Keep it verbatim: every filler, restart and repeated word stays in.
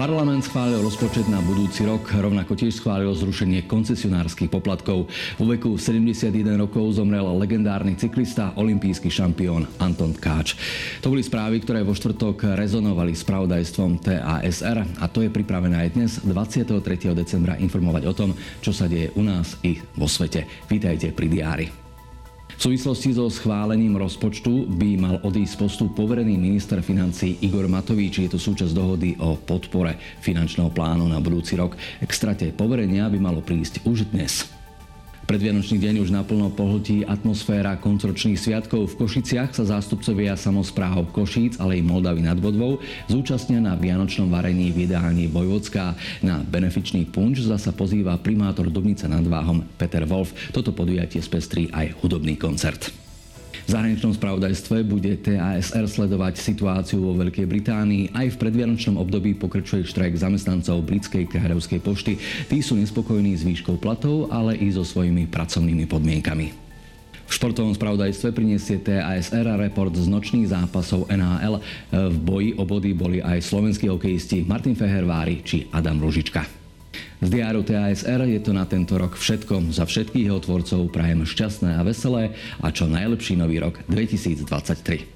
Parlament schválil rozpočet na budúci rok, rovnako tiež schválil zrušenie koncesionárskych poplatkov. Vo veku sedemdesiatjeden rokov zomrel legendárny cyklista, olympijský šampión Anton Tkáč. To boli správy, ktoré vo štvrtok rezonovali spravodajstvom té á es er a to je pripravené aj dnes, dvadsiateho tretieho decembra, informovať o tom, čo sa deje u nás i vo svete. Vítajte pri diári. V súvislosti so schválením rozpočtu by mal odísť z postu poverený minister financií Igor Matovič. Je to súčasť dohody o podpore finančného plánu na budúci rok. K strate poverenia by malo prísť už dnes. Predvianočný deň už naplno pohltí atmosféra koncoročných sviatkov. V Košiciach sa zástupcovia samospráv Košíc, ale i Moldavy nad Bodvou zúčastnia na vianočnom varení v jedálni Vojvodská. Na benefičný punč zasa pozýva primátor Dubnice nad Váhom Peter Wolf. Toto podujatie spestrí aj hudobný koncert. V zahraničnom spravodajstve bude té á es er sledovať situáciu vo Veľkej Británii. Aj v predvianočnom období pokračuje štrajk zamestnancov britskej kráľovskej pošty. Tí sú nespokojní s výškou platov, ale i so svojimi pracovnými podmienkami. V športovom spravodajstve priniesie té á es er report z nočných zápasov en há el. V boji o body boli aj slovenskí hokejisti Martin Fehérváry či Adam Ružička. Z diáru té á es er je to na tento rok všetko. Za všetkých jeho tvorcov prajem šťastné a veselé a čo najlepší nový rok dvetisíctridsaťtri.